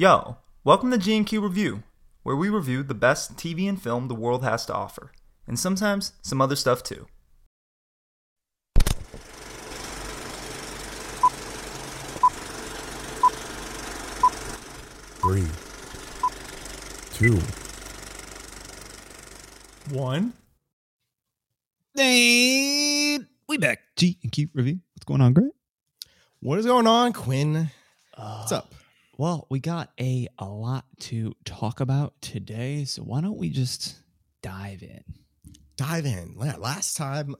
Yo, welcome to G&Q Review, where we review the best TV and film the world has to offer, and sometimes some other stuff too. Three, two, one. And we back. G&Q Review. What's going on, Grant? What is going on, Quinn? What's up? Well, we got a lot to talk about today, so why don't we just dive in? Last time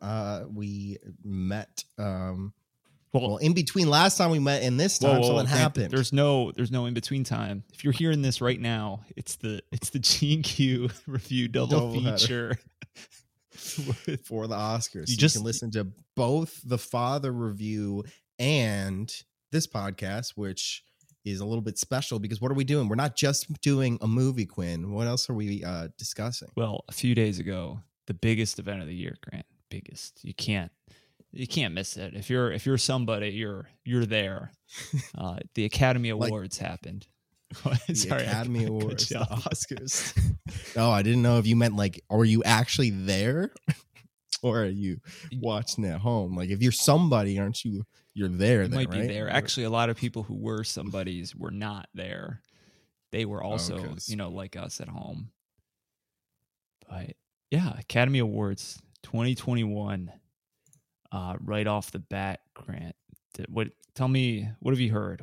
we met, well, in between last time we met and this time, something happened. There's no in between time. If you're hearing this right now, it's the G&Q Review double feature for the Oscars. You can listen to both the Father review and this podcast, which is a little bit special because what are we doing? We're not just doing a movie, Quinn. What else are we discussing? Well, a few days ago, the biggest event of the year, Grant. Biggest. You can't miss it. If you're somebody, you're there. The Academy Awards happened. Sorry, Academy Awards, the Oscars. Oh, I didn't know if you meant like, are you actually there, or are you watching at home? Like, if you're somebody, aren't you? You're there. You might be there. Actually, a lot of people who were somebodies were not there. They were also, like us at home. But yeah, Academy Awards 2021. Right off the bat, Grant, tell me, what have you heard?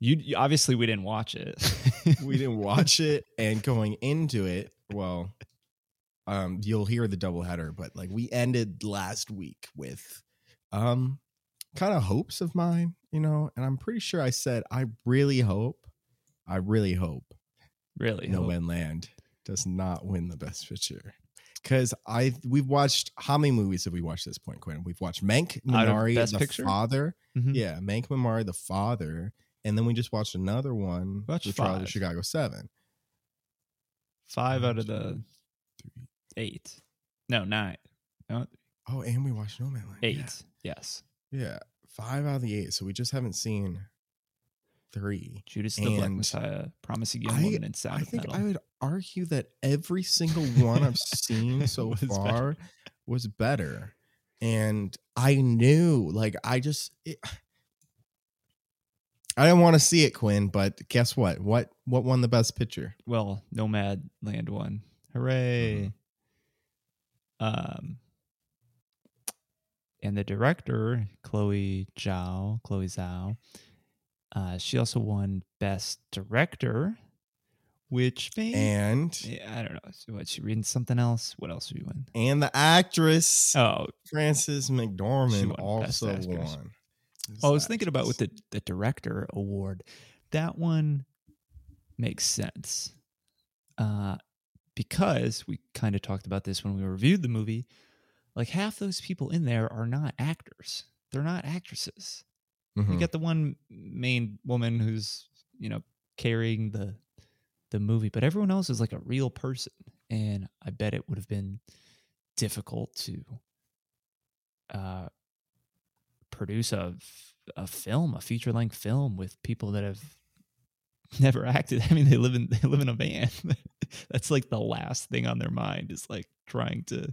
You obviously we didn't watch it. We didn't watch it, and going into it, well, you'll hear the doubleheader, but like we ended last week with kind of hopes of mine, and I'm pretty sure I said I really hope Nomadland does not win the best picture. Because we've watched, how many movies have we watched at this point, Quinn? We've watched Mank, Minari, The Father. Mm-hmm. Yeah, Mank, Minari, The Father. And then we just watched another one, The Trial of the Chicago 7. Five out of the eight. No, nine. No. Oh, and we watched Nomadland. Eight, yes. Yeah, five out of the eight. So we just haven't seen three. Judas and the Black Messiah, Promising Young Woman, and Sound of Metal. I think I would argue that every single one I've seen so far was better. And I knew, I didn't want to see it, Quinn, but guess what? What won the best picture? Well, Nomadland won. Hooray. Mm-hmm. And the director, Chloe Zhao, she also won Best Director, which means... And... I don't know. So what, she reading something else? What else did she win? And the actress, Frances McDormand, also won. I was thinking about with the Director Award. That one makes sense. Because we kind of talked about this when we reviewed the movie. Like, half those people in there are not actors. They're not actresses. Mm-hmm. You get the one main woman who's, carrying the movie, but everyone else is like a real person. And I bet it would have been difficult to produce a feature-length film with people that have never acted. I mean, they live in a van. That's like the last thing on their mind is like trying to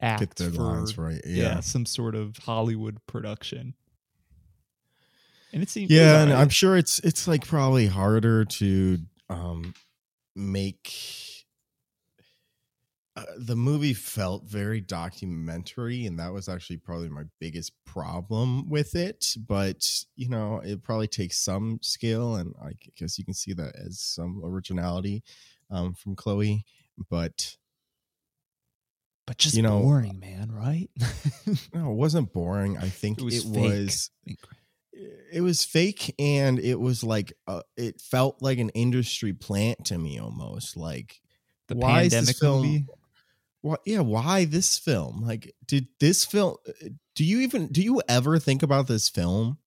act. Get their lines right. Yeah, some sort of Hollywood production. And it seems and I'm sure it's like probably harder to make the movie felt very documentary, and that was actually probably my biggest problem with it. But it probably takes some skill, and I guess you can see that as some originality from Chloe. But just boring, man, right? No, it wasn't boring. I think it was. It was fake, and it was like it felt like an industry plant to me, almost like the why pandemic is this film movie? Why this film? Like, did this film? Do you ever think about this film?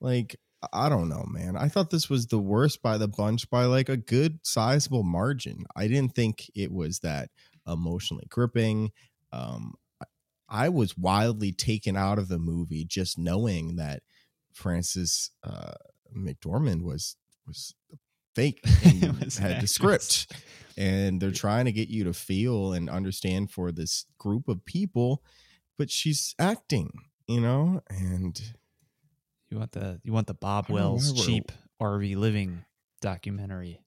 Like, I don't know, man. I thought this was the worst by the bunch by like a good sizable margin. I didn't think it was that emotionally gripping. I was wildly taken out of the movie just knowing that Frances McDormand was fake and had the script, and they're trying to get you to feel and understand for this group of people, but she's acting, you know, and you want the Bob Wells cheap RV living documentary.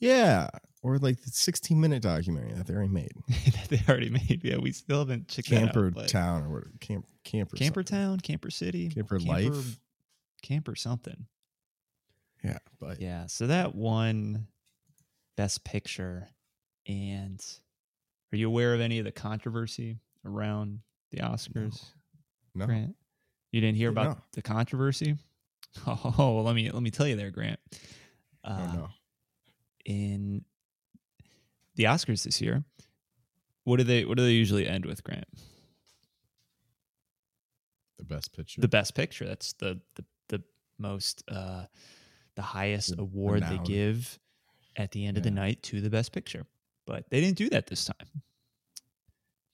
Yeah. Or like the 16-minute documentary that they already made. Yeah, we still haven't checked that out. Camper Town or whatever. Camper Town, Camper City. Camper Life. Camper something. Yeah. But yeah, so that won Best Picture. And are you aware of any of the controversy around the Oscars? No. Grant? You didn't hear about the controversy? Oh, well, let me tell you there, Grant. Oh, no. In the Oscars this year, what do they usually end with, Grant? The best picture. The best picture. That's the most the highest award they give at the end of the night to the best picture. But they didn't do that this time.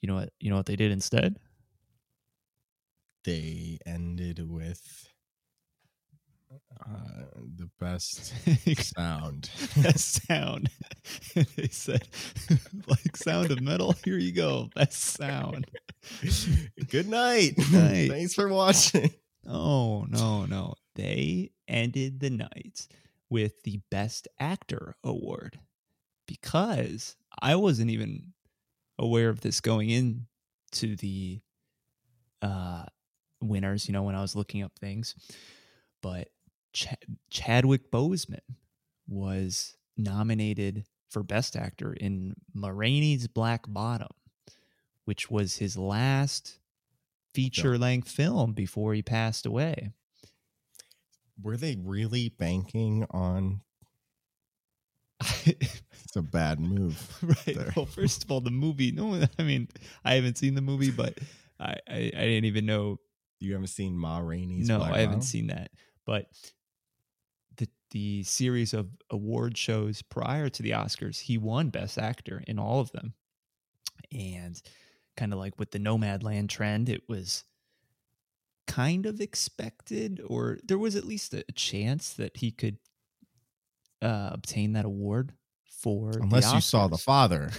You know what they did instead? They ended with the best sound. Best sound. They said, like Sound of Metal, here you go. Best sound. Good night. Good night. Thanks for watching. Oh, no. They ended the night with the Best Actor Award, because I wasn't even aware of this going into the winners, when I was looking up things. But Chadwick Boseman was nominated for Best Actor in Ma Rainey's Black Bottom, which was his last feature-length film before he passed away. Were they really banking on? It's a bad move, right? There. Well, first of all, the movie. No, I mean, I haven't seen the movie, but I didn't even know. You haven't seen Ma Rainey's? No, Black I haven't Mom? Seen that. But the series of award shows prior to the Oscars, he won Best Actor in all of them. And kind of like with the Nomadland trend, it was kind of expected, or there was at least a chance that he could obtain that award for the Oscars. Unless you saw The Father.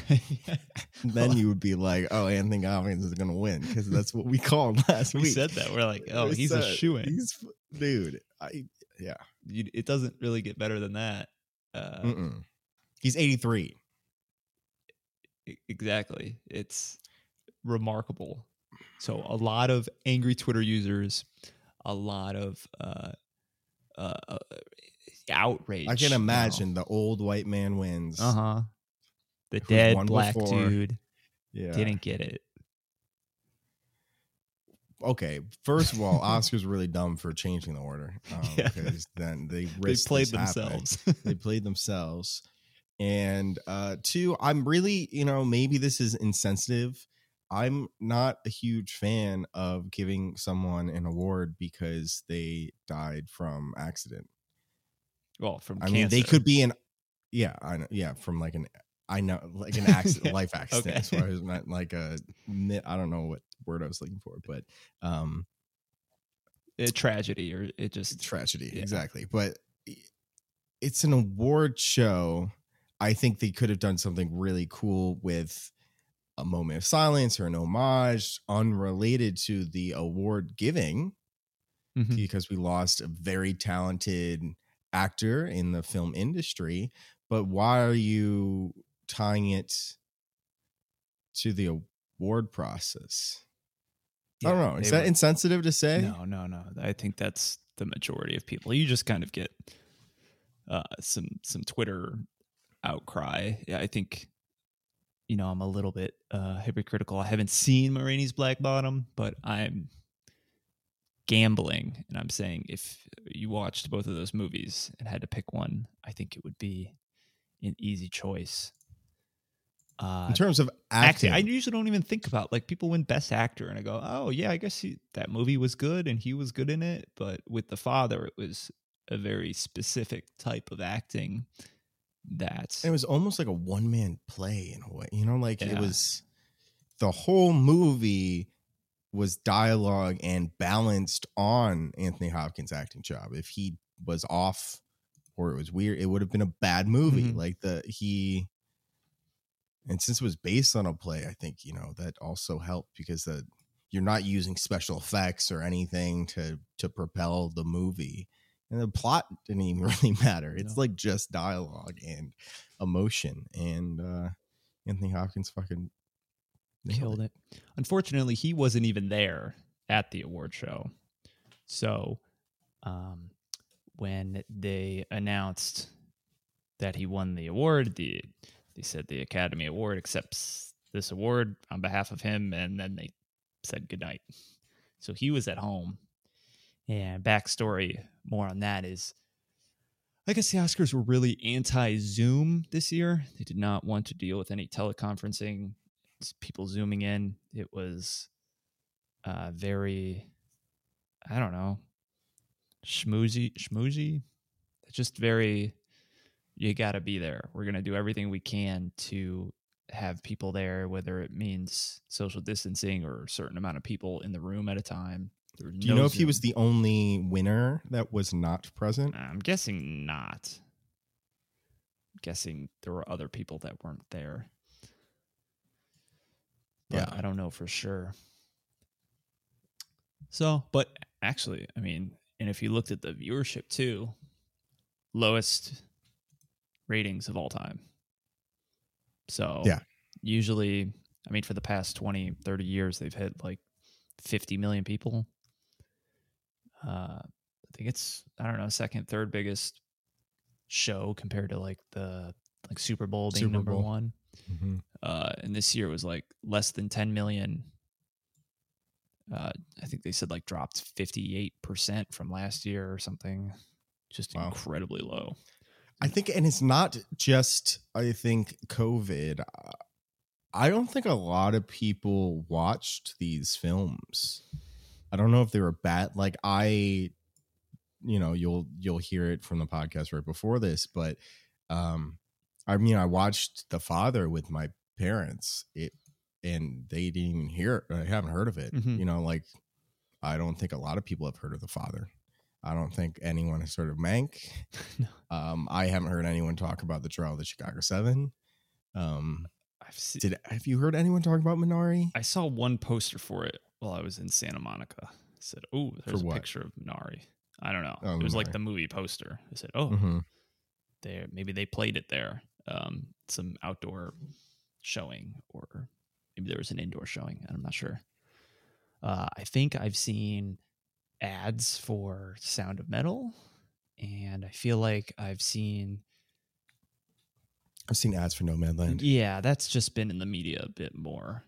Then you would be like, oh, Anthony Hopkins is going to win, because that's what we called last week. We said that. We're like, oh, he's a shoo-in. Dude, it doesn't really get better than that. He's 83. Exactly. It's remarkable. So a lot of angry Twitter users, a lot of outrage. I can imagine the old white man wins. The dead black dude didn't get it. Okay, first of all, Oscars really dumb for changing the order, because then they played themselves. They played themselves. And two, I'm really, maybe this is insensitive. I'm not a huge fan of giving someone an award because they died from accident. Well, from cancer. I mean, they could be an accident, life accident. That's why it's not like I don't know what word I was looking for, but a tragedy, or it just tragedy. Yeah. Exactly. But it's an award show. I think they could have done something really cool with a moment of silence or an homage unrelated to the award giving, because we lost a very talented actor in the film industry. But why are you tying it to the award process? Yeah, I don't know. Is that insensitive to say? No. I think that's the majority of people. You just kind of get some Twitter outcry. Yeah, I think, I'm a little bit hypocritical. I haven't seen Ma Rainey's Black Bottom, but I'm gambling. And I'm saying if you watched both of those movies and had to pick one, I think it would be an easy choice. In terms of acting, I usually don't even think about, like, people win Best Actor and I go, oh yeah, I guess that movie was good and he was good in it. But with The Father, it was a very specific type of acting. It was almost like a one-man play in a way, It was, the whole movie was dialogue and balanced on Anthony Hopkins' acting job. If he was off or it was weird, it would have been a bad movie. Mm-hmm. Like and since it was based on a play, I think, you know, that also helped because you're not using special effects or anything to propel the movie. And the plot didn't even really matter. It's like just dialogue and emotion. And Anthony Hopkins fucking killed it. Unfortunately, he wasn't even there at the award show. So when they announced that he won the award, they said the Academy Award accepts this award on behalf of him. And then they said goodnight. So he was at home. And backstory, more on that, is I guess the Oscars were really anti-Zoom this year. They did not want to deal with any teleconferencing, people Zooming in. It was very, I don't know, schmoozy. It's just very, you got to be there. We're going to do everything we can to have people there, whether it means social distancing or a certain amount of people in the room at a time. Do you know if he was the only winner that was not present? I'm guessing not. I'm guessing there were other people that weren't there. But yeah, I don't know for sure. So, but actually, I mean, and if you looked at the viewership too, lowest ratings of all time. So, yeah, usually, I mean, for the past 20, 30 years, they've hit like 50 million people. I think it's, I don't know, second, third biggest show compared to like the Super Bowl being number one. Mm-hmm. And this year was like less than 10 million. I think they said like dropped 58% from last year or something. Just incredibly low. I think, and it's not just, I think, COVID. I don't think a lot of people watched these films. I don't know if they were bad. Like you'll hear it from the podcast right before this, but I mean, I watched The Father with my parents, and they didn't even hear it. I haven't heard of it. Mm-hmm. You know, like, I don't think a lot of people have heard of The Father. I don't think anyone has heard of Mank. No. I haven't heard anyone talk about The Trial of the Chicago 7. Have you heard anyone talk about Minari? I saw one poster for it while I was in Santa Monica. I said, oh, there's a picture of Minari. I don't know. It was Minari, like the movie poster. I said, mm-hmm. Maybe they played it there. Some outdoor showing, or maybe there was an indoor showing. I'm not sure. I think I've seen ads for Sound of Metal, and I feel like I've seen ads for Nomadland. Yeah, that's just been in the media a bit more.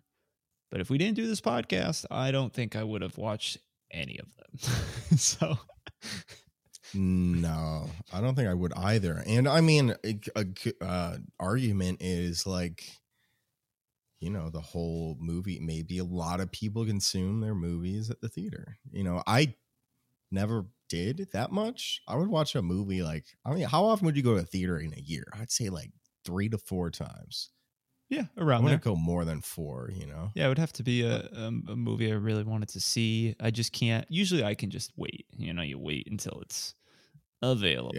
But if we didn't do this podcast, I don't think I would have watched any of them. So, no, I don't think I would either. And I mean, a argument is like, you know, the whole movie, maybe a lot of people consume their movies at the theater. You know, I never did that much. I would watch a movie like, I mean, how often would you go to a theater in a year? I'd say like 3 to 4 times. Yeah, around there. I wouldn't go more than 4, you know? Yeah, it would have to be a movie I really wanted to see. I just can't. Usually I can just wait. You know, you wait until it's available.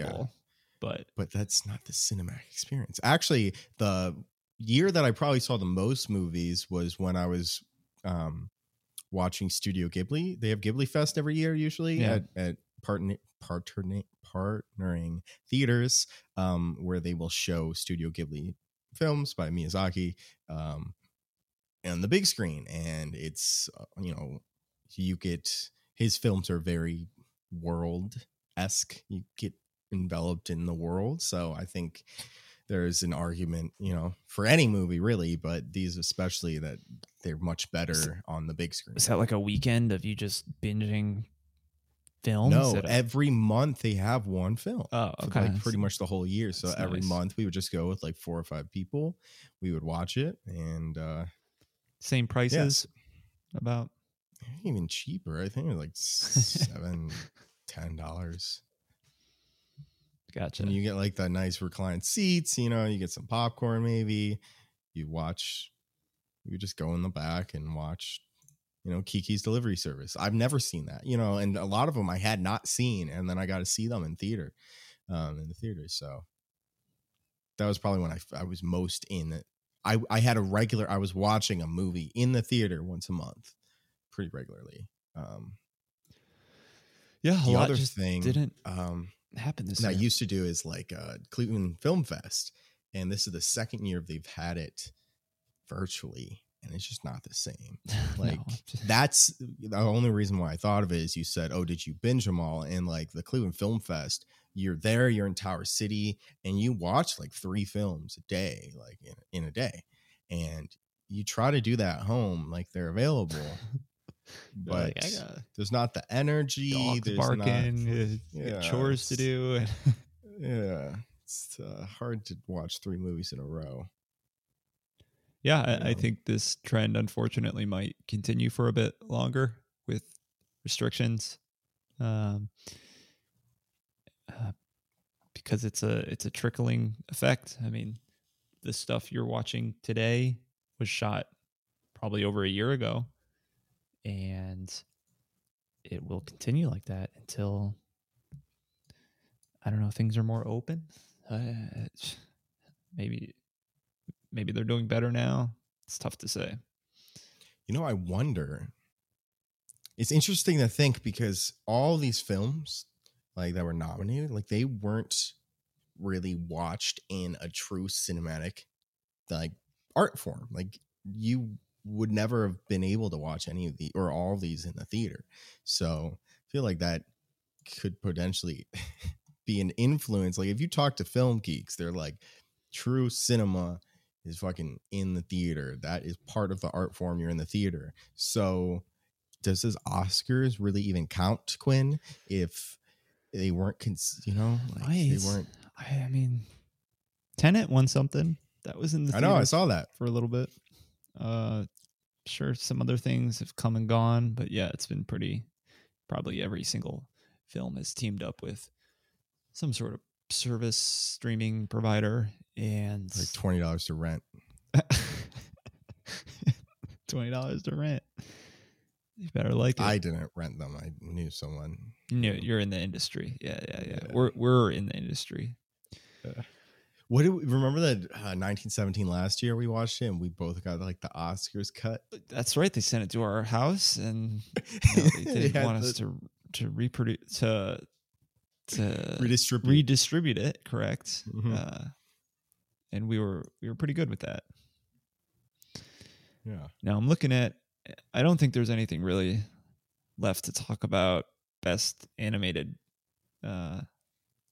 Yeah. But that's not the cinematic experience. Actually, the year that I probably saw the most movies was when I was watching Studio Ghibli. They have Ghibli Fest every year, usually, at partnering theaters, where they will show Studio Ghibli films by Miyazaki on the big screen, and it's you know, you get his films are very world-esque. You get enveloped in the world, so I think there's an argument, you know, for any movie really, but these especially, that they're much better on the big screen. Is that like a weekend of you just binging films? No, every month they have one film. Oh, okay. For like pretty much the whole year. So that's every month we would just go with like 4 or 5 people. We would watch it, and same prices. Yeah, about even cheaper. I think it was like $7, $10. Gotcha. And you get like the nice reclined seats. You know, you get some popcorn. Maybe you just go in the back and watch. you know, Kiki's Delivery Service. I've never seen that, you know, and a lot of them I had not seen. And then I got to see them in theater, in the theater. So that was probably when I was most in it. I had a regular, I was watching a movie in the theater once a month pretty regularly. Yeah. The other thing didn't happen this year. I used to do is like Cleveland Film Fest. And this is the second year they've had it virtually. And it's just not the same. Like that's the only reason why I thought of it is you said, oh, did you binge them all? And like the Cleveland Film Fest, you're there, you're in Tower City and you watch like 3 films a day, like in a day. And you try to do that at home, like they're available, but like, there's not the energy, there's barking, not, chores to do. Yeah. It's hard to watch 3 movies in a row. Yeah, I think this trend, unfortunately, might continue for a bit longer with restrictions, because it's a trickling effect. I mean, the stuff you're watching today was shot probably over a year ago, and it will continue like that until, I don't know, things are more open. Maybe they're doing better now. It's tough to say. You know, I wonder. It's interesting to think because all these films like that were nominated, like they weren't really watched in a true cinematic like art form. Like you would never have been able to watch any of the or all of these in the theater. So I feel like that could potentially be an influence. Like if you talk to film geeks, they're like true cinema is fucking in the theater. That is part of the art form. You're in the theater. So does this Oscars really even count, Quinn, if they weren't, you know, like right. They weren't. I mean, Tenet won something that was in the theater. I know. I saw that for a little bit. Sure. Some other things have come and gone, but yeah, it's been pretty, probably every single film has teamed up with some sort of service streaming provider. And like $20 to rent. $20 to rent. You better like it. I didn't rent them. I knew someone. No, you're in the industry. Yeah. We're in the industry. What do we remember that 1917 last year we watched it and we both got like the Oscars cut? That's right. They sent it to our house and you know, they didn't want us to reproduce to redistribute it. Correct. Mm-hmm. And we were pretty good with that. Yeah. Now I'm looking at, I don't think there's anything really left to talk about best animated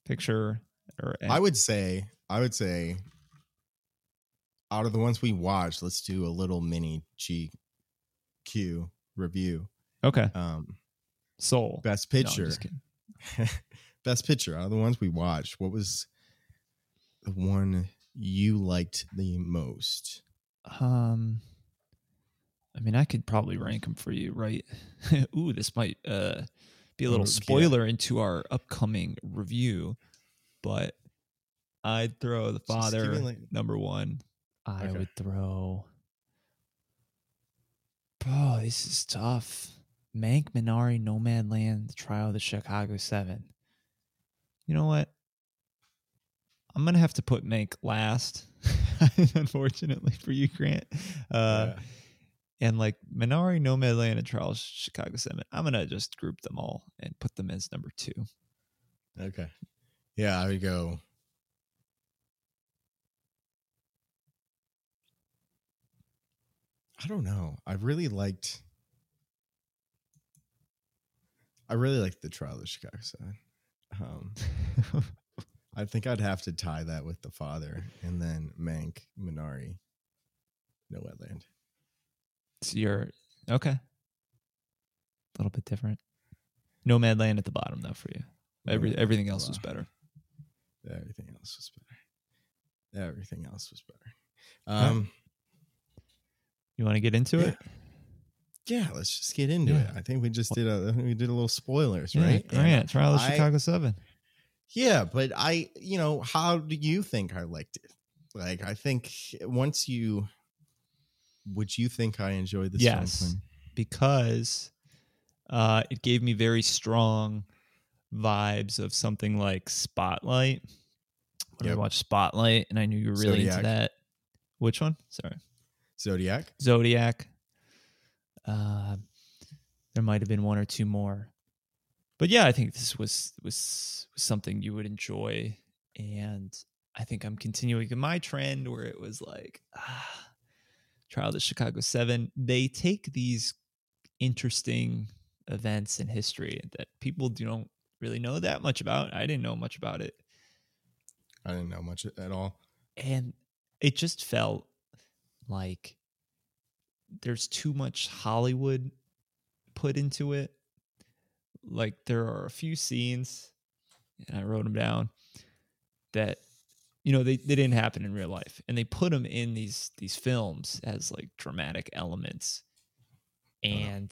picture. Or I would say out of the ones we watched, let's do a little mini G&Q review. Okay. Soul. Best picture. No, I'm just kidding. Best picture out of the ones we watched. What was the one you liked the most? I mean, I could probably rank them for you, right? Ooh, this might be a little spoiler into our upcoming review, but I'd throw The Father number 1. I would throw. Oh, this is tough. Mank, Minari, Nomadland, The Trial of the Chicago 7. You know what? I'm going to have to put Mank last, unfortunately for you, Grant. And like Minari, Nomadland, and Trial of Chicago 7, I'm going to just group them all and put them as number 2. Okay. Yeah, I would go. I don't know. I really liked The Trial of Chicago 7. I think I'd have to tie that with The Father and then Mank, Minari, Nomadland. So you're okay. A little bit different. Nomadland at the bottom though for you. Everything else was better. Everything else was better. You want to get into it? Yeah, let's just get into it. I think we just did a little spoilers, right? Yeah, Trial of Chicago 7. Yeah, but how do you think I liked it? Like, I think would you think I enjoyed this film? because it gave me very strong vibes of something like Spotlight. When I watched Spotlight, and I knew you were really into that. Which one? Sorry. Zodiac. There might have been one or two more. But yeah, I think this was something you would enjoy. And I think I'm continuing my trend where it was like, Trial of the Chicago 7. They take these interesting events in history that people don't really know that much about. I didn't know much about it. I didn't know much at all. And it just felt like there's too much Hollywood put into it. Like there are a few scenes, and I wrote them down, that, you know, they didn't happen in real life. And they put them in these films as like dramatic elements. And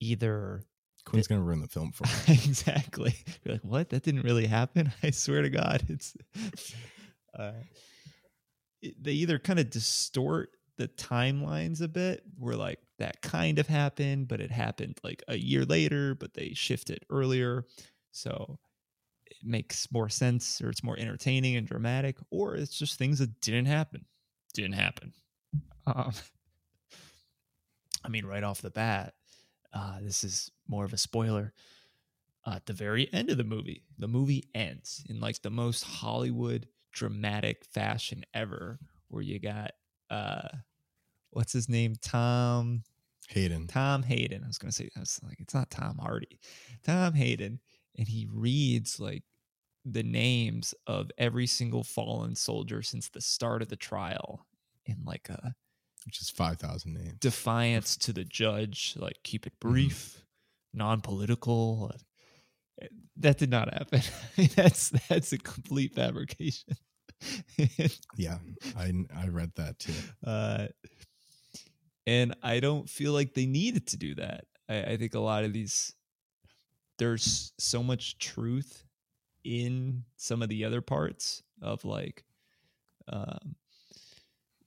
either... Quinn's going to ruin the film for me. Exactly. You're like, what? That didn't really happen? I swear to God. It's... they either kind of distort the timelines a bit. We're like, that kind of happened, but it happened like a year later, but they shifted earlier. So it makes more sense, or it's more entertaining and dramatic, or it's just things that didn't happen. I mean, right off the bat, this is more of a spoiler. At the very end of the movie ends in like the most Hollywood dramatic fashion ever, where you got what's his name, Tom Hayden. I was like it's not Tom Hardy, Tom Hayden, and he reads like the names of every single fallen soldier since the start of the trial in like a, which is 5,000 names, defiance to the judge, like keep it brief, non-political. That did not happen. That's a complete fabrication. Yeah, I read that too. And I don't feel like they needed to do that. I think a lot of these, there's so much truth in some of the other parts of like,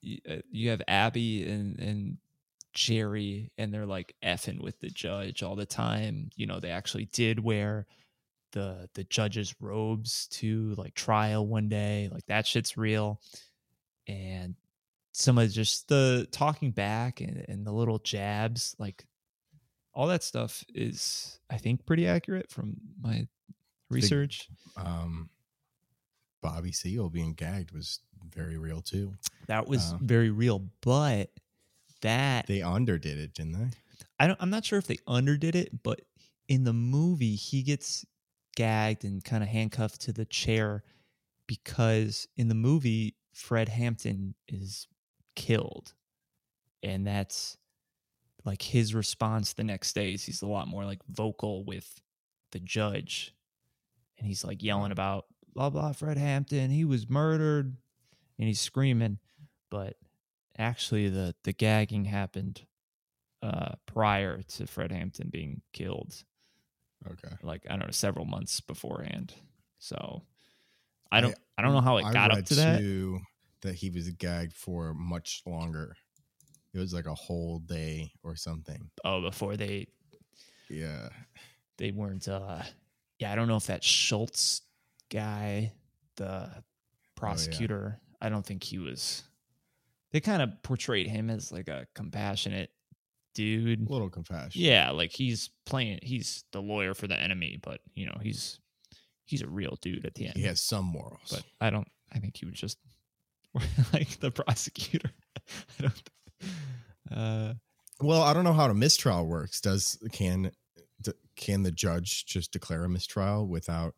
you have Abby and Jerry, and they're like effing with the judge all the time. You know, they actually did wear the judge's robes to like trial one day. Like that shit's real. And some of just the talking back and the little jabs, like all that stuff is, I think, pretty accurate from my research. Bobby Seale being gagged was very real too. That was very real, but that they underdid it, didn't they? I'm not sure if they underdid it, but in the movie he gets gagged and kind of handcuffed to the chair, because in the movie Fred Hampton is killed, and that's like his response the next day is he's a lot more like vocal with the judge, and he's like yelling about blah blah, Fred Hampton, he was murdered, and he's screaming, but actually, the gagging happened prior to Fred Hampton being killed. Okay, like I don't know, several months beforehand. So I don't know how it got up to that. That he was gagged for much longer. It was like a whole day or something. Oh, before they weren't. I don't know if that Schultz guy, the prosecutor. Oh, yeah. I don't think he was. They kind of portrayed him as like a compassionate dude. A little compassionate. Yeah, like he's the lawyer for the enemy, but you know, he's a real dude at the end. He has some morals. But I think he was just like the prosecutor. I don't know how a mistrial works. Can the judge just declare a mistrial without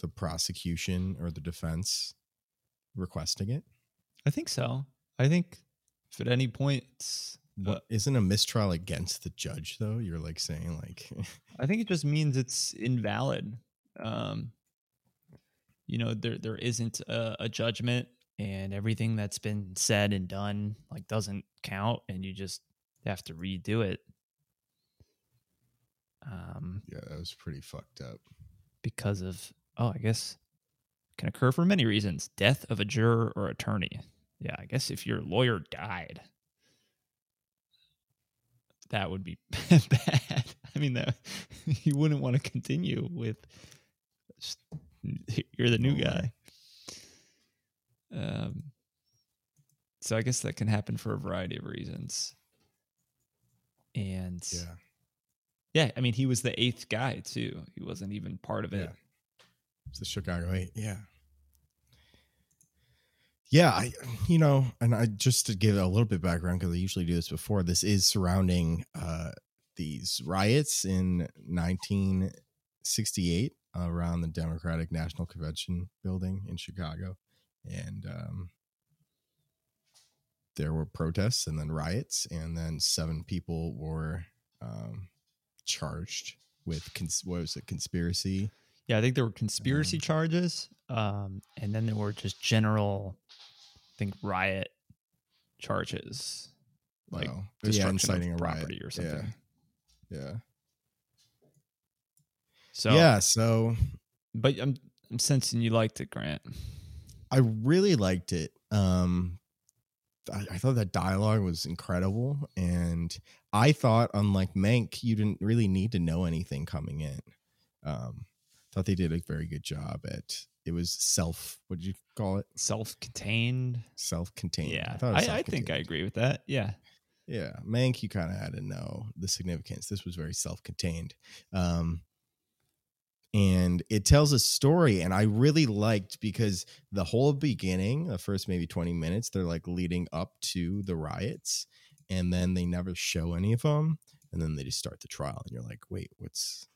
the prosecution or the defense requesting it? I think so. I think if at any point, isn't a mistrial against the judge though? You're like saying like, I think it just means it's invalid. You know, there isn't a judgment, and everything that's been said and done like doesn't count, and you just have to redo it. Yeah, that was pretty fucked up. Because of I guess can occur for many reasons: death of a juror or attorney. Yeah, I guess if your lawyer died. that would be bad. I mean, that you wouldn't want to continue with you're the new guy. So I guess that can happen for a variety of reasons. And yeah, I mean, he was the eighth guy too. He wasn't even part of it. It's the Chicago 8. Yeah. Yeah. I just to give a little bit of background, cause I usually do this before, this is surrounding, these riots in 1968 around the Democratic National Convention building in Chicago. And, there were protests and then riots, and then 7 people were charged with conspiracy. Yeah, I think there were conspiracy charges, and then there were just general, I think, riot charges, like inciting a riot or something. Yeah. So, but I'm sensing you liked it, Grant. I really liked it. I thought that dialogue was incredible, and I thought, unlike Mank, you didn't really need to know anything coming in. Thought they did a very good job at it. Was self, what did you call it? Self-contained. Yeah, I think I agree with that. Yeah, yeah. Mank, you kind of had to know the significance. This was very self-contained, and it tells a story, and I really liked, because the whole beginning, the first maybe 20 minutes, they're like leading up to the riots, and then they never show any of them, and then they just start the trial, and you're like, wait, what's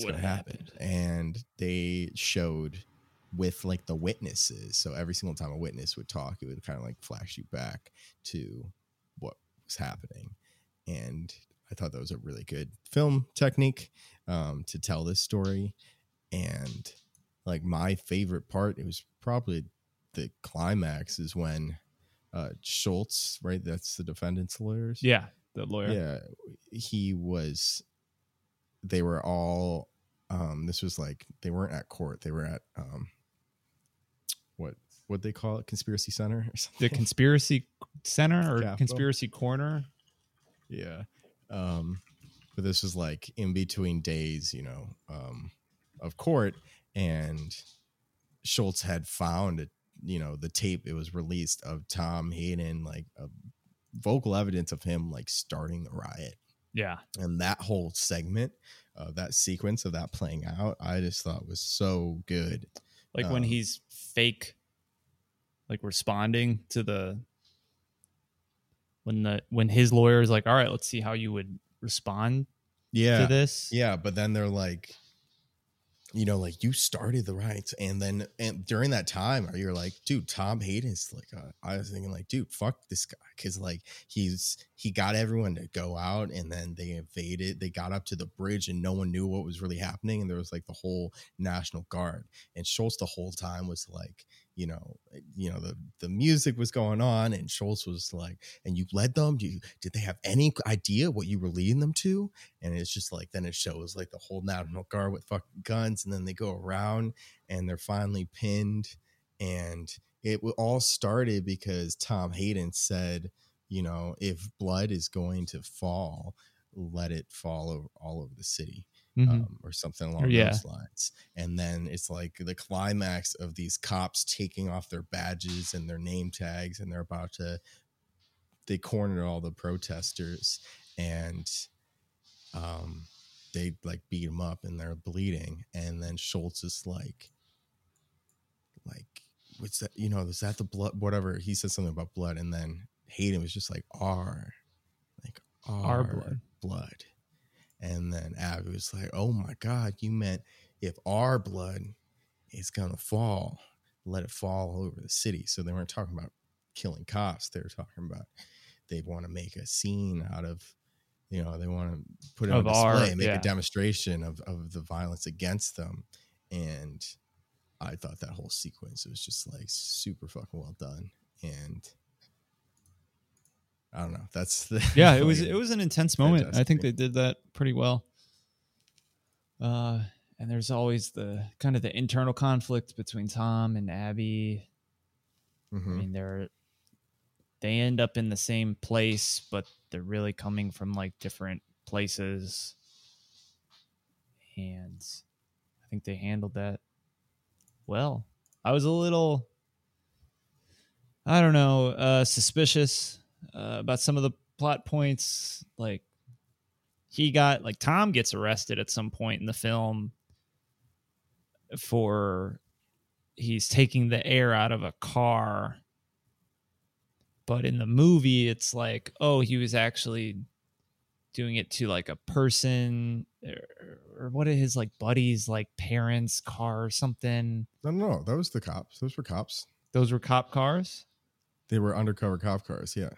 going to happen? And they showed with like the witnesses, so every single time a witness would talk, it would kind of like flash you back to what was happening, and I thought that was a really good film technique to tell this story. And like my favorite part, it was probably the climax, is when Schultz, right? That's the defendant's lawyers. Yeah, the lawyer. Yeah, they were all, this was like, they weren't at court. They were at what they call it? Conspiracy Center or something? The Conspiracy Center or Capital. Conspiracy Corner. Yeah. But this was like in between days, of court, and Schultz had found, the tape, it was released of Tom Hayden, like a vocal evidence of him, like starting the riot. Yeah. And that whole segment of that sequence of that playing out, I just thought was so good. Like when he's fake, like responding to when his lawyer is like, all right, let's see how you would respond to this. Yeah. But then they're like, like you started the riots. And then during that time, you're like, dude, Tom Hayden's like, I was thinking like, dude, fuck this guy. Cause like he got everyone to go out, and then they invaded. They got up to the bridge and no one knew what was really happening. And there was like the whole National Guard, and Schultz the whole time was like, the music was going on, and Schultz was like, and you led them. Did they have any idea what you were leading them to? And it's just like, then it shows like the whole National Guard with fucking guns. And then they go around and they're finally pinned. And it all started because Tom Hayden said, if blood is going to fall, let it fall over all over the city. Or something along those lines. And then it's like the climax of these cops taking off their badges and their name tags, and they're about to, they cornered all the protesters, and they like beat them up and they're bleeding. And then Schultz is like, what's that? Is that the blood? Whatever. He said something about blood. And then Hayden was just like, our blood. And then Abby was like, oh my God, you meant if our blood is going to fall, let it fall all over the city. So they weren't talking about killing cops. They were talking about, they want to make a scene out of, they want to put it on display and make a demonstration of the violence against them. And I thought that whole sequence was just like super fucking well done. And I don't know. It was an intense moment. I think they did that pretty well. And there's always the kind of the internal conflict between Tom and Abby. I mean, they end up in the same place, but they're really coming from like different places. And I think they handled that well. I was a little, I don't know, suspicious about some of the plot points. Like Tom gets arrested at some point in the film for he's taking the air out of a car. But in the movie, it's like, oh, he was actually doing it to like a person or what are his like buddies, like parents' car or something. No, that was the cops. Those were cops. Those were cop cars? They were undercover cop cars, yeah.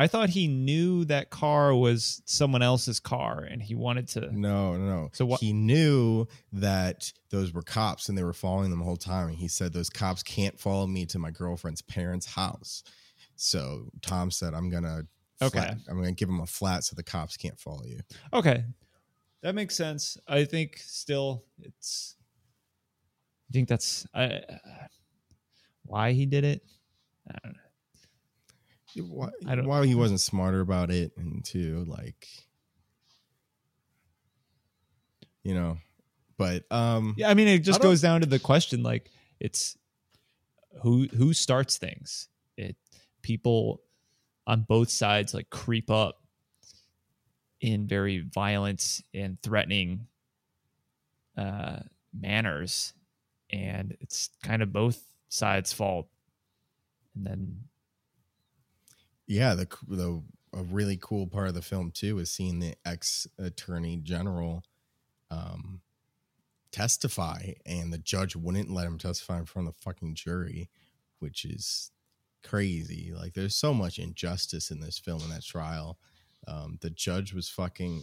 I thought he knew that car was someone else's car and he wanted to... No. So he knew that those were cops and they were following them the whole time. And he said, those cops can't follow me to my girlfriend's parents' house. So Tom said, I'm going to give him a flat so the cops can't follow you. Okay. That makes sense. I think still it's... I think that's why he did it. I don't know. Why he wasn't smarter about it, and too, like, you know, but yeah, I mean, it just goes down to the question, like, it's who starts things. It people on both sides like creep up in very violent and threatening manners, and it's kind of both sides' fault, and then. Yeah, a really cool part of the film too is seeing the ex-attorney general testify, and the judge wouldn't let him testify in front of the fucking jury, which is crazy. Like, there's so much injustice in this film, in that trial. The judge was fucking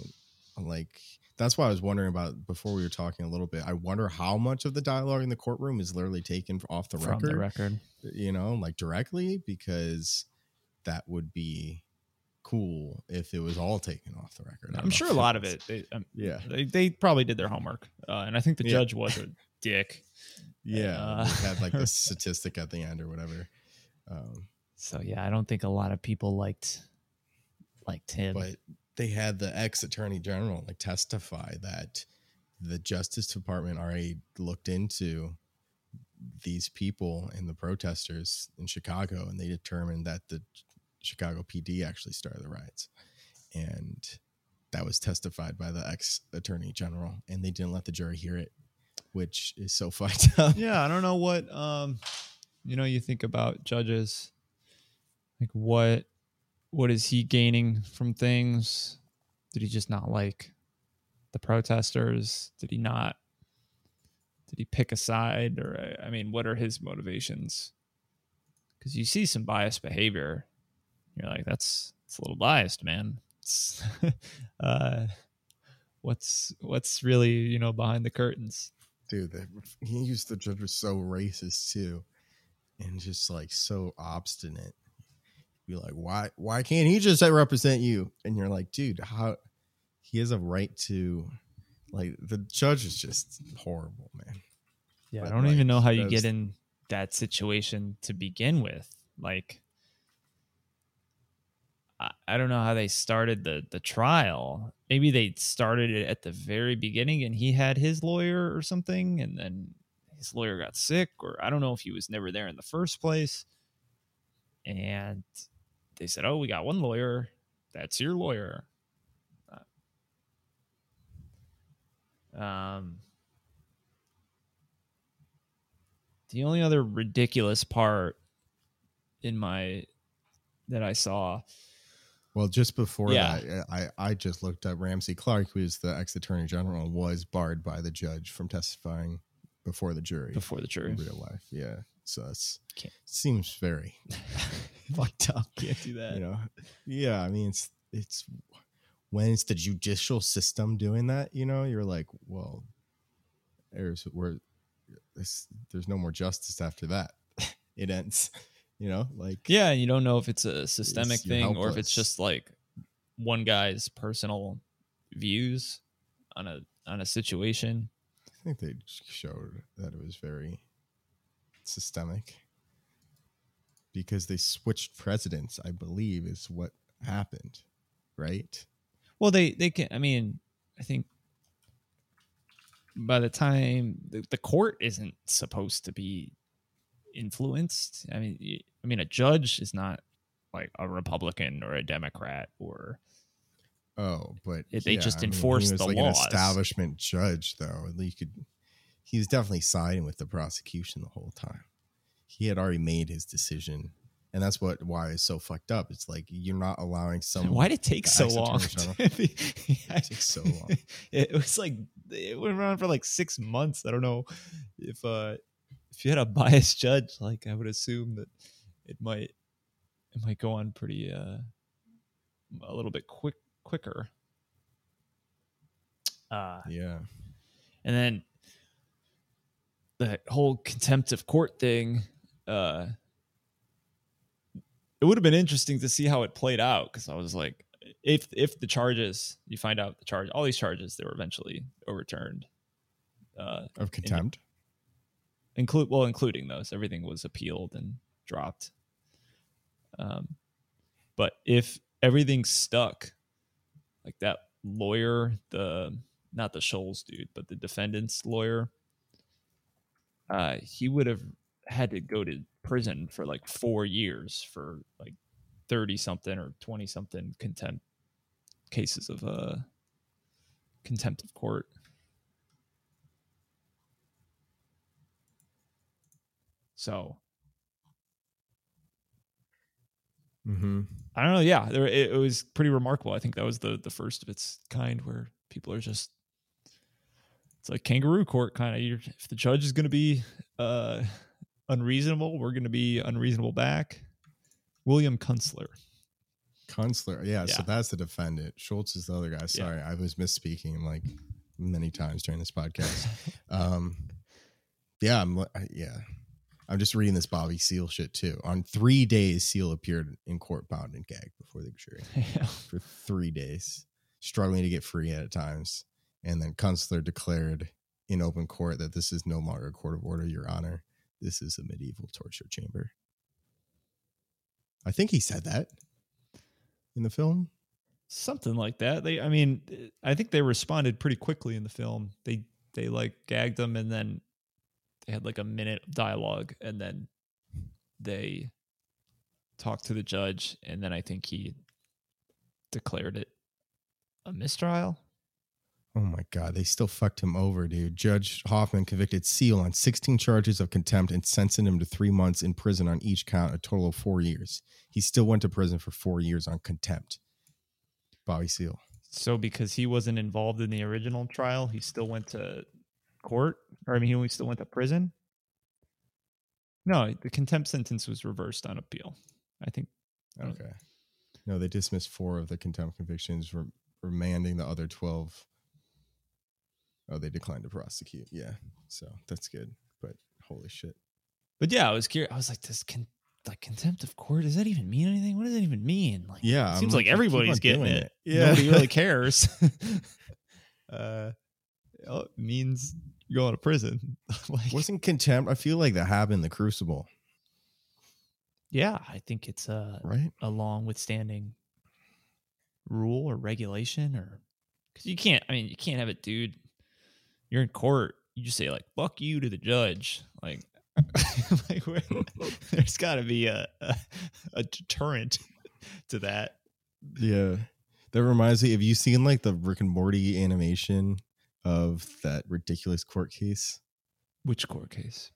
like, that's why I was wondering about before we were talking a little bit. I wonder how much of the dialogue in the courtroom is literally taken off the record, you know, like directly, because. That would be cool if it was all taken off the record. I'm sure a lot of it. They probably did their homework, and I think the judge was a dick. Yeah, had like this statistic at the end or whatever. So yeah, I don't think a lot of people liked him. But they had the ex-attorney general like testify that the Justice Department already looked into these people and the protesters in Chicago, and they determined that the Chicago PD actually started the riots, and that was testified by the ex-attorney general, and they didn't let the jury hear it, which is so fucked up. Yeah, I don't know what you think about judges, like what is he gaining from things? Did he just not like the protesters? Did he pick a side? Or I mean, what are his motivations? Because you see some biased behavior, you're like, that's a little biased, man. What's really, you know, behind the curtains, dude? The judge was so racist too, and just like so obstinate. You'd be like, why can't he just represent you? And you're like, dude, how he has a right to. Like, the judge is just horrible, man. Yeah, but I don't even know how you get in that situation to begin with. Like, I don't know how they started the trial. Maybe they started it at the very beginning and he had his lawyer or something, and then his lawyer got sick, or I don't know if he was never there in the first place. And they said, oh, we got one lawyer. That's your lawyer. The only other ridiculous part that I saw. Well, just before that, I just looked up Ramsey Clark, who is the ex-attorney general, was barred by the judge from testifying before the jury. Before the jury. In real life. Yeah. So it seems very fucked up. Can't do that. You know? Yeah. I mean, it's when it's the judicial system doing that, you know, you're like, well, there's no more justice after that. It ends, you know, like. Yeah. You don't know if it's a systemic thing or if it's just like one guy's personal views on a situation. I think they showed that it was very systemic. because they switched presidents, I believe, is what happened, right? Well, they can. I mean, I think by the time the court isn't supposed to be influenced. I mean, a judge is not like a Republican or a Democrat or. Oh, but they just enforce the laws. He was like an establishment judge, though. He was definitely siding with the prosecution the whole time. He had already made his decision, and that's why it's so fucked up. It's like you're not allowing someone. Why'd it take so long? It took so long. It was like it went around for like 6 months. I don't know if you had a biased judge, like I would assume that it might go on pretty a little bit quicker. Yeah, and then that whole contempt of court thing. It would have been interesting to see how it played out, because I was like, if the charges, you find out all these charges, they were eventually overturned. Of contempt, including those, everything was appealed and dropped. But if everything stuck, like that lawyer, not the Scholes dude, but the defendant's lawyer. He would have had to go to prison for like 4 years for like 30 something or 20 something contempt cases of contempt of court. So. Mm-hmm. I don't know. Yeah, it was pretty remarkable. I think that was the first of its kind where people are just. It's like kangaroo court kind of. If the judge is going to be unreasonable, we're going to be unreasonable back. William Kunstler. Yeah, so that's the defendant. Schultz is the other guy. Sorry, yeah. I was misspeaking like many times during this podcast. I'm just reading this Bobby Seale shit too. On 3 days, Seale appeared in court bound and gagged before the jury for 3 days, struggling to get free at times. And then Kunstler declared in open court that this is no longer a court of order, Your Honor. This is a medieval torture chamber. I think he said that in the film. Something like that. I think they responded pretty quickly in the film. They like gagged him, and then they had like a minute of dialogue, and then they talked to the judge, and then I think he declared it a mistrial. Oh my God, they still fucked him over, dude. Judge Hoffman convicted Seale on 16 charges of contempt and sentenced him to 3 months in prison on each count, a total of 4 years. He still went to prison for 4 years on contempt. Bobby Seale. So because he wasn't involved in the original trial, he still went to court? He still went to prison? No, the contempt sentence was reversed on appeal, I think. Okay. No, they dismissed 4 of the contempt convictions, remanding the other 12. Oh, they declined to prosecute. Yeah. So that's good. But holy shit. But yeah, I was curious. I was like, this contempt of court, does that even mean anything? What does that even mean? Like, yeah. It seems like everybody's getting it. Yeah. Nobody really cares. It means you're going to prison. Like, wasn't contempt? I feel like that happened in the Crucible. Yeah. I think it's a long withstanding rule or regulation, or because you can't have a dude. You're in court. You just say like "fuck you" to the judge. Like, there's got to be a deterrent to that. Yeah, that reminds me. Have you seen like the Rick and Morty animation of that ridiculous court case? Which court case?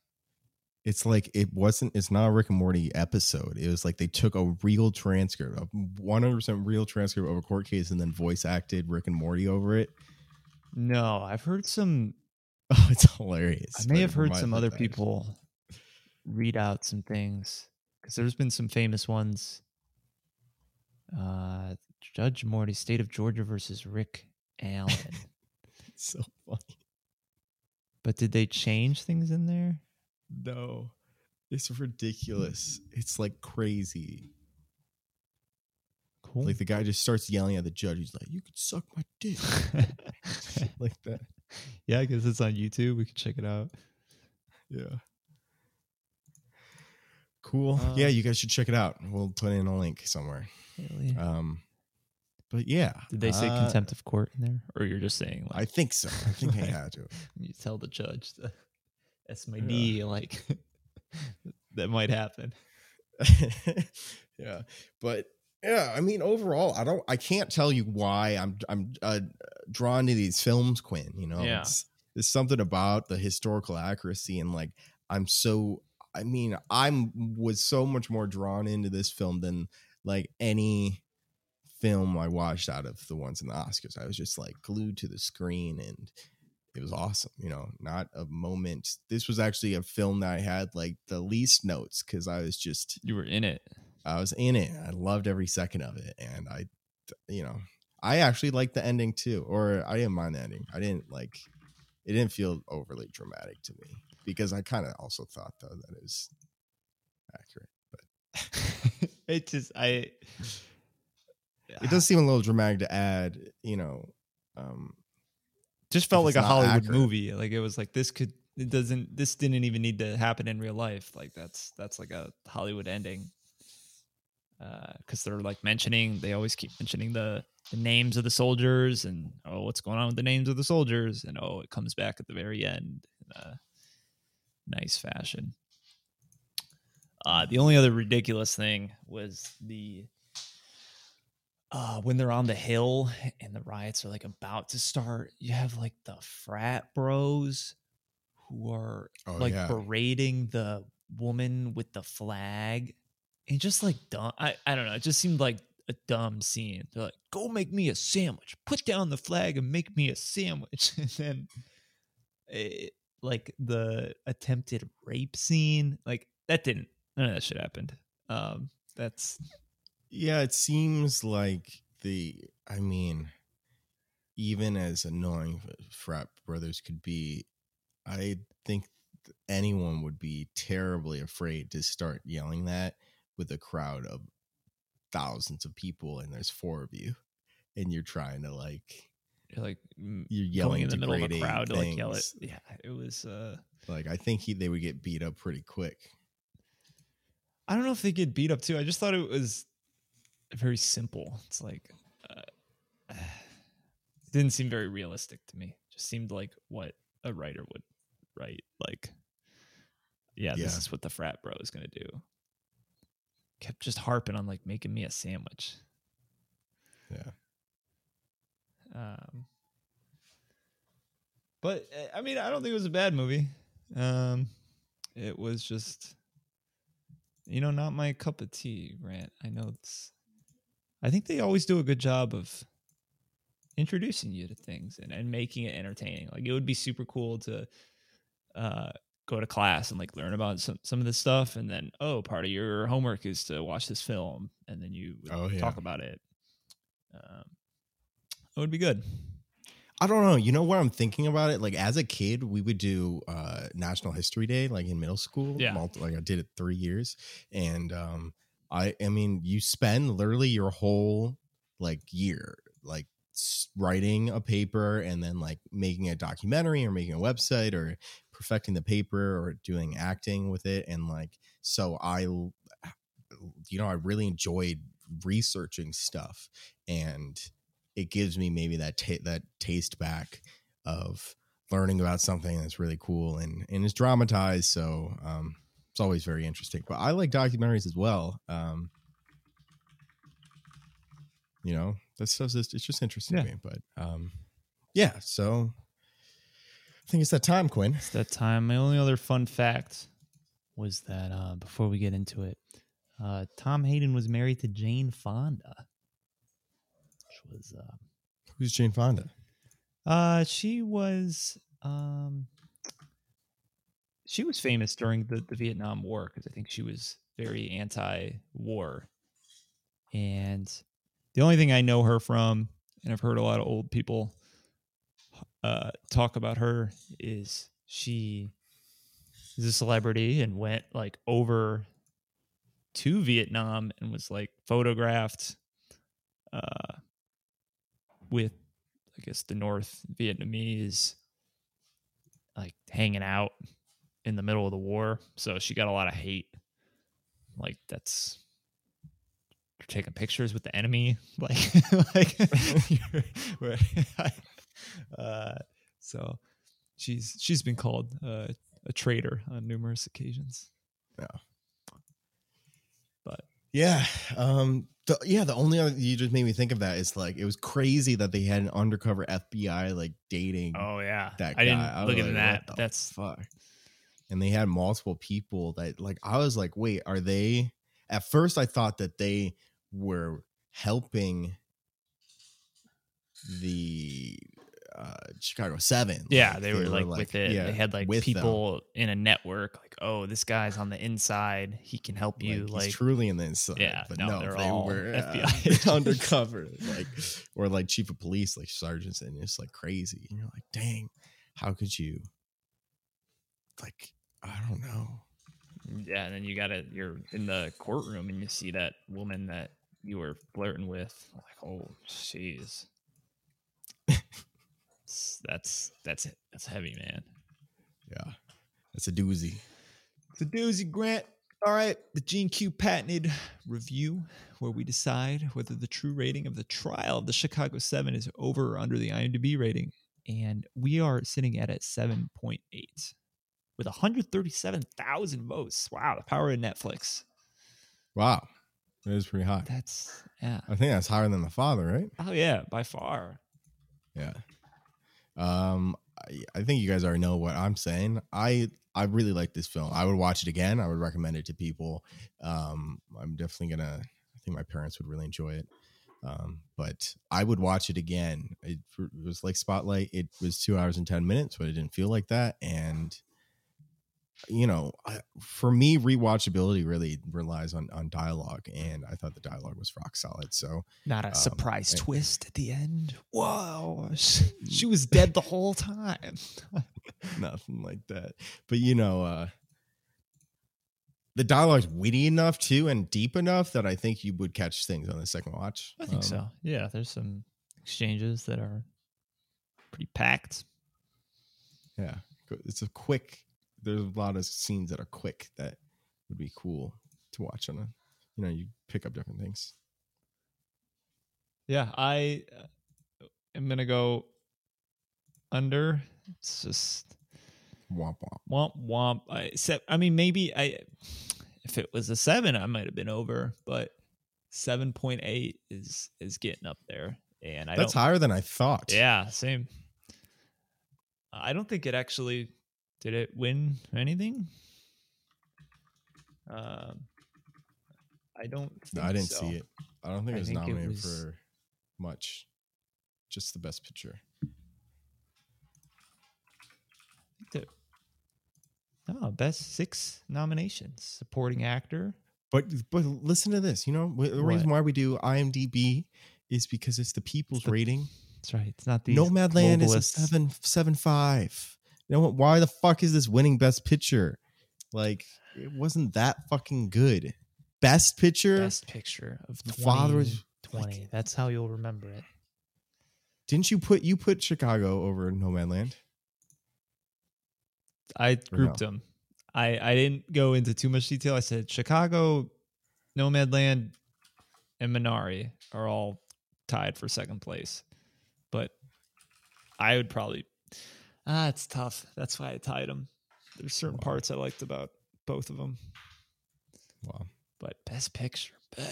It's like it's not a Rick and Morty episode. It was like they took a real transcript, a 100% real transcript of a court case, and then voice acted Rick and Morty over it. No, I've heard some. Oh, it's hilarious. I may have heard some other people read out some things, because there's been some famous ones. Judge Morty, State of Georgia versus Rick Allen. It's so funny. But did they change things in there? No, it's ridiculous. It's like crazy. Cool. Like the guy just starts yelling at the judge. He's like, "You could suck my dick." Like that. Yeah, because it's on YouTube. We can check it out. Yeah. Cool. Yeah, you guys should check it out. We'll put in a link somewhere. Really? But yeah. Did they say contempt of court in there? Or you're just saying? Like, I think so. I think they had to. You tell the judge that that's my knee, like, that might happen. Yeah. But yeah, I mean, overall, I can't tell you why I'm drawn to these films, Quinn, you know? Yeah. There's something about the historical accuracy and like, I was so much more drawn into this film than like any film I watched out of the ones in the Oscars. I was just like glued to the screen and it was awesome. You know, not a moment. This was actually a film that I had like the least notes because I was just, you were in it. I was in it. I loved every second of it. And I actually liked the ending too, or I didn't mind the ending. It didn't feel overly dramatic to me. Because I kind of also thought, though, that it was accurate. But it does seem a little dramatic to add, you know. Just felt like a Hollywood movie. Like, it was like, this didn't even need to happen in real life. Like, that's like a Hollywood ending. Because they're like they always keep mentioning the names of the soldiers and, oh, what's going on with the names of the soldiers? And, oh, it comes back at the very end. Nice fashion. The only other ridiculous thing was the when they're on the hill and the riots are like about to start, you have like the frat bros who are berating the woman with the flag and just like dumb. I don't know. It just seemed like a dumb scene. They're like, go make me a sandwich, put down the flag and make me a sandwich. And then like the attempted rape scene, like none of that shit happened. It seems like even as annoying frat brothers could be, I think anyone would be terribly afraid to start yelling that with a crowd of thousands of people and there's four of you and you're trying to you're yelling in the middle of a crowd to like yell it. Yeah, it was I think they would get beat up pretty quick. I don't know if they get beat up too. I just thought it was very simple. It's like it didn't seem very realistic to me. It just seemed like what a writer would write. Like, yeah, this is what the frat bro is gonna do. Kept just harping on like making me a sandwich. Yeah. But I mean, I don't think it was a bad movie. It was just, you know, not my cup of tea, Grant. I know I think they always do a good job of introducing you to things and making it entertaining. Like, it would be super cool to go to class and like learn about some of this stuff. And then, part of your homework is to watch this film. And then you talk about it. It would be good. I don't know. You know what I'm thinking about it? Like, as a kid, we would do National History Day, like in middle school. Yeah. I did it 3 years. And you spend literally your whole like year, like writing a paper and then like making a documentary or making a website or perfecting the paper or doing acting with it. And like, so I really enjoyed researching stuff, and it gives me maybe that taste back of learning about something that's really cool and it's dramatized. So it's always very interesting, but I like documentaries as well. You know, that stuff, it's just interesting to me, but so I think it's that time, Quinn. It's that time. My only other fun fact was that before we get into it, Tom Hayden was married to Jane Fonda. Was who's Jane Fonda? She was famous during the Vietnam War because I think she was very anti-war. And the only thing I know her from, and I've heard a lot of old people talk about her, is she is a celebrity and went like over to Vietnam and was like photographed with, I guess, the North Vietnamese, like hanging out in the middle of the war. So she got a lot of hate Like, that's, you're taking pictures with the enemy. Like, so she's been called a traitor on numerous occasions. Yeah. But yeah. The only other, you just made me think of that, is like, it was crazy that they had an undercover FBI like dating. Oh yeah. That guy. I didn't look at that. That's fuck. And they had multiple people that, like, I was like, wait, are they? At first I thought that they were helping the Chicago 7. Yeah, like, they were like with it. Yeah, they had like people them. In a network, like, oh, this guy's on the inside. He can help you. Like, he's truly in the inside. Yeah, but no, they were FBI undercover, like, or like chief of police, like sergeants, and it's like crazy. And you're like, dang, how could you? Like, I don't know. Yeah, and then you're in the courtroom and you see that woman that you were flirting with. Like, oh, jeez. That's it. That's heavy, man. Yeah, that's a doozy. It's a doozy, Grant. All right, the G&Q patented review, where we decide whether the true rating of The Trial of the Chicago 7 is over or under the IMDb rating, and we are sitting at 7.8. With 137,000 votes. Wow, the power of Netflix. Wow. That is pretty high. That's, yeah. I think that's higher than The Father, right? Oh, yeah, by far. Yeah. I think you guys already know what I'm saying. I really like this film. I would watch it again. I would recommend it to people. I'm definitely going to, I think my parents would really enjoy it. But I would watch it again. It was like Spotlight. It was 2 hours and 10 minutes, but it didn't feel like that. And you know, for me, rewatchability really relies on dialogue, and I thought the dialogue was rock solid. So not a surprise twist at the end. Whoa, she was dead the whole time. Nothing like that. But you know, the dialogue's witty enough too, and deep enough that I think you would catch things on the second watch. I think so. Yeah, there's some exchanges that are pretty packed. Yeah, it's a quick. There's a lot of scenes that are quick that would be cool to watch on a, you know, you pick up different things. Yeah, I am going to go under. It's just womp, womp. Womp, womp. If it was a 7, I might have been over, but 7.8 is getting up there. And that's higher than I thought. Yeah, same. I don't think it actually... Did it win anything? I don't think so. No, I didn't see it. I don't think it was nominated for much. Just the best picture. No, best 6 nominations. Supporting actor. But listen to this. You know, the reason why we do IMDb is because it's the people's rating. That's right. It's not the Nomadland is a 7.5. You know what? Why the fuck is this winning Best Picture? Like, it wasn't that fucking good. Best Picture of 2020. Like, that's how you'll remember it. Didn't you put Chicago over Nomadland? I grouped them. I didn't go into too much detail. I said Chicago, Nomadland, and Minari are all tied for second place. But I would probably. It's tough. That's why I tied them. There's certain parts I liked about both of them. Wow. But best picture. Jeez.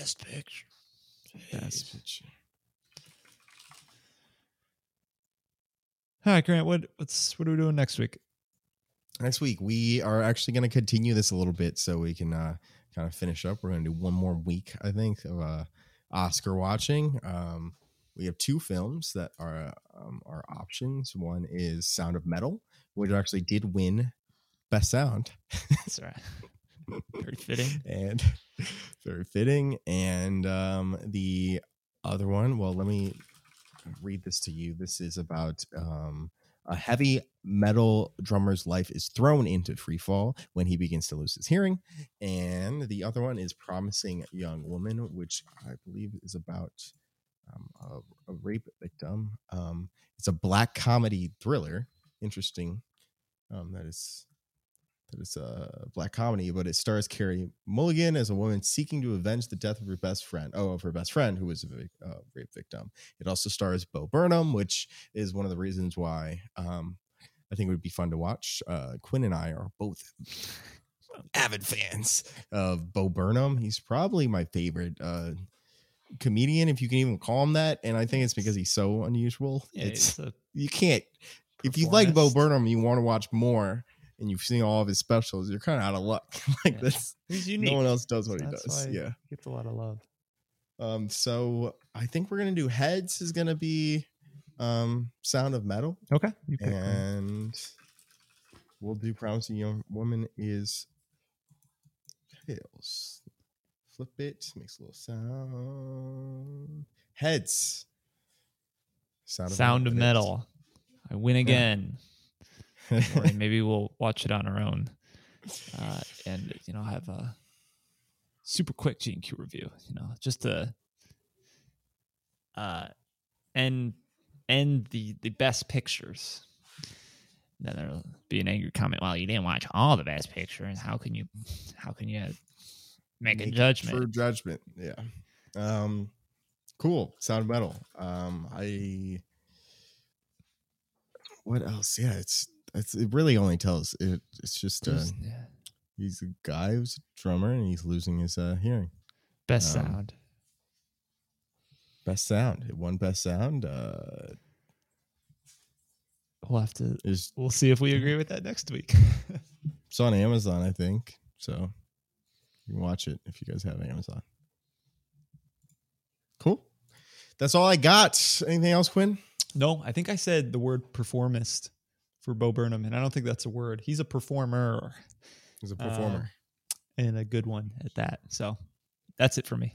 Best picture. All right, Grant, what are we doing next week? Next week, we are actually going to continue this a little bit so we can kind of finish up. We're going to do one more week, I think, of Oscar watching. We have 2 films that are options. One is Sound of Metal, which actually did win Best Sound. That's right. Very fitting. And the other one, well, let me read this to you. This is about a heavy metal drummer's life is thrown into freefall when he begins to lose his hearing. And the other one is Promising Young Woman, which I believe is about... a rape victim. It's a black comedy thriller. Interesting. That is that it's a black comedy, but it stars Carey Mulligan as a woman seeking to avenge the death of her best friend. Oh, of her best friend, who was a rape victim. It also stars Bo Burnham, which is one of the reasons why I think it would be fun to watch. Quinn and I are both avid fans of Bo Burnham. He's probably my favorite comedian, if you can even call him that. And I think it's because he's so unusual. Yeah, you can't, if you like Bo Burnham, you want to watch more, and you've seen all of his specials, you're kind of out of luck. This, he's unique. No one else does what he does. Yeah, he gets a lot of love. So I think we're gonna do heads is gonna be Sound of Metal. Okay, you pick and one. We'll do Promising Young Woman is tails. Flip it, makes a little sound. Heads. Sound of Metal. I win again. Yeah. Maybe we'll watch it on our own, and have a super quick G&Q review. Just to end the best pictures. Then there'll be an angry comment. Well, you didn't watch all the best pictures. How can you make a judgment? For judgment, yeah. Cool. Sound of Metal. What else? Yeah, it really only tells. It's just he's a guy who's a drummer and he's losing his hearing. Best sound. Best sound. It won best sound. We'll have to. We'll see if we agree with that next week. It's on Amazon, I think. So you can watch it if you guys have Amazon. Cool. That's all I got. Anything else, Quinn? No, I think I said the word performist for Bo Burnham, and I don't think that's a word. He's a performer. And a good one at that. So that's it for me.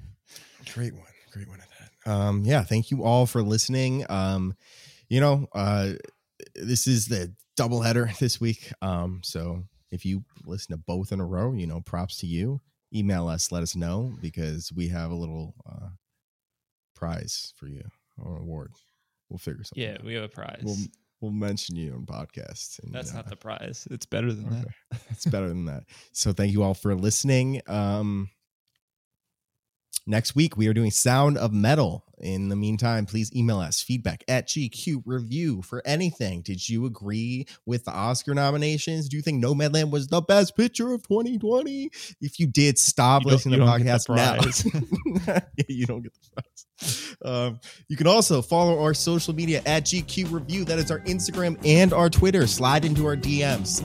Great one at that. Thank you all for listening. This is the doubleheader this week. So if you listen to both in a row, props to you. Email us, let us know, because we have a little prize for you or award. We'll figure something out. Yeah, we have a prize. We'll mention you on podcasts. That's not the prize. It's better than that. It's better than that. So thank you all for listening. Next week, we are doing Sound of Metal. In the meantime, please email us feedback@GQ Review for anything. Did you agree with the Oscar nominations? Do you think Nomadland was the best picture of 2020? If you did, stop listening to the podcast now. You don't get the prize. You can also follow our social media @GQ Review. That is our Instagram and our Twitter. Slide into our DMs,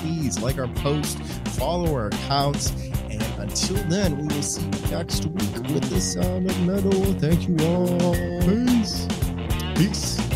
please. Like our post, follow our accounts. And until then, we will see you next week with the Sound of Metal. Thank you all. Peace.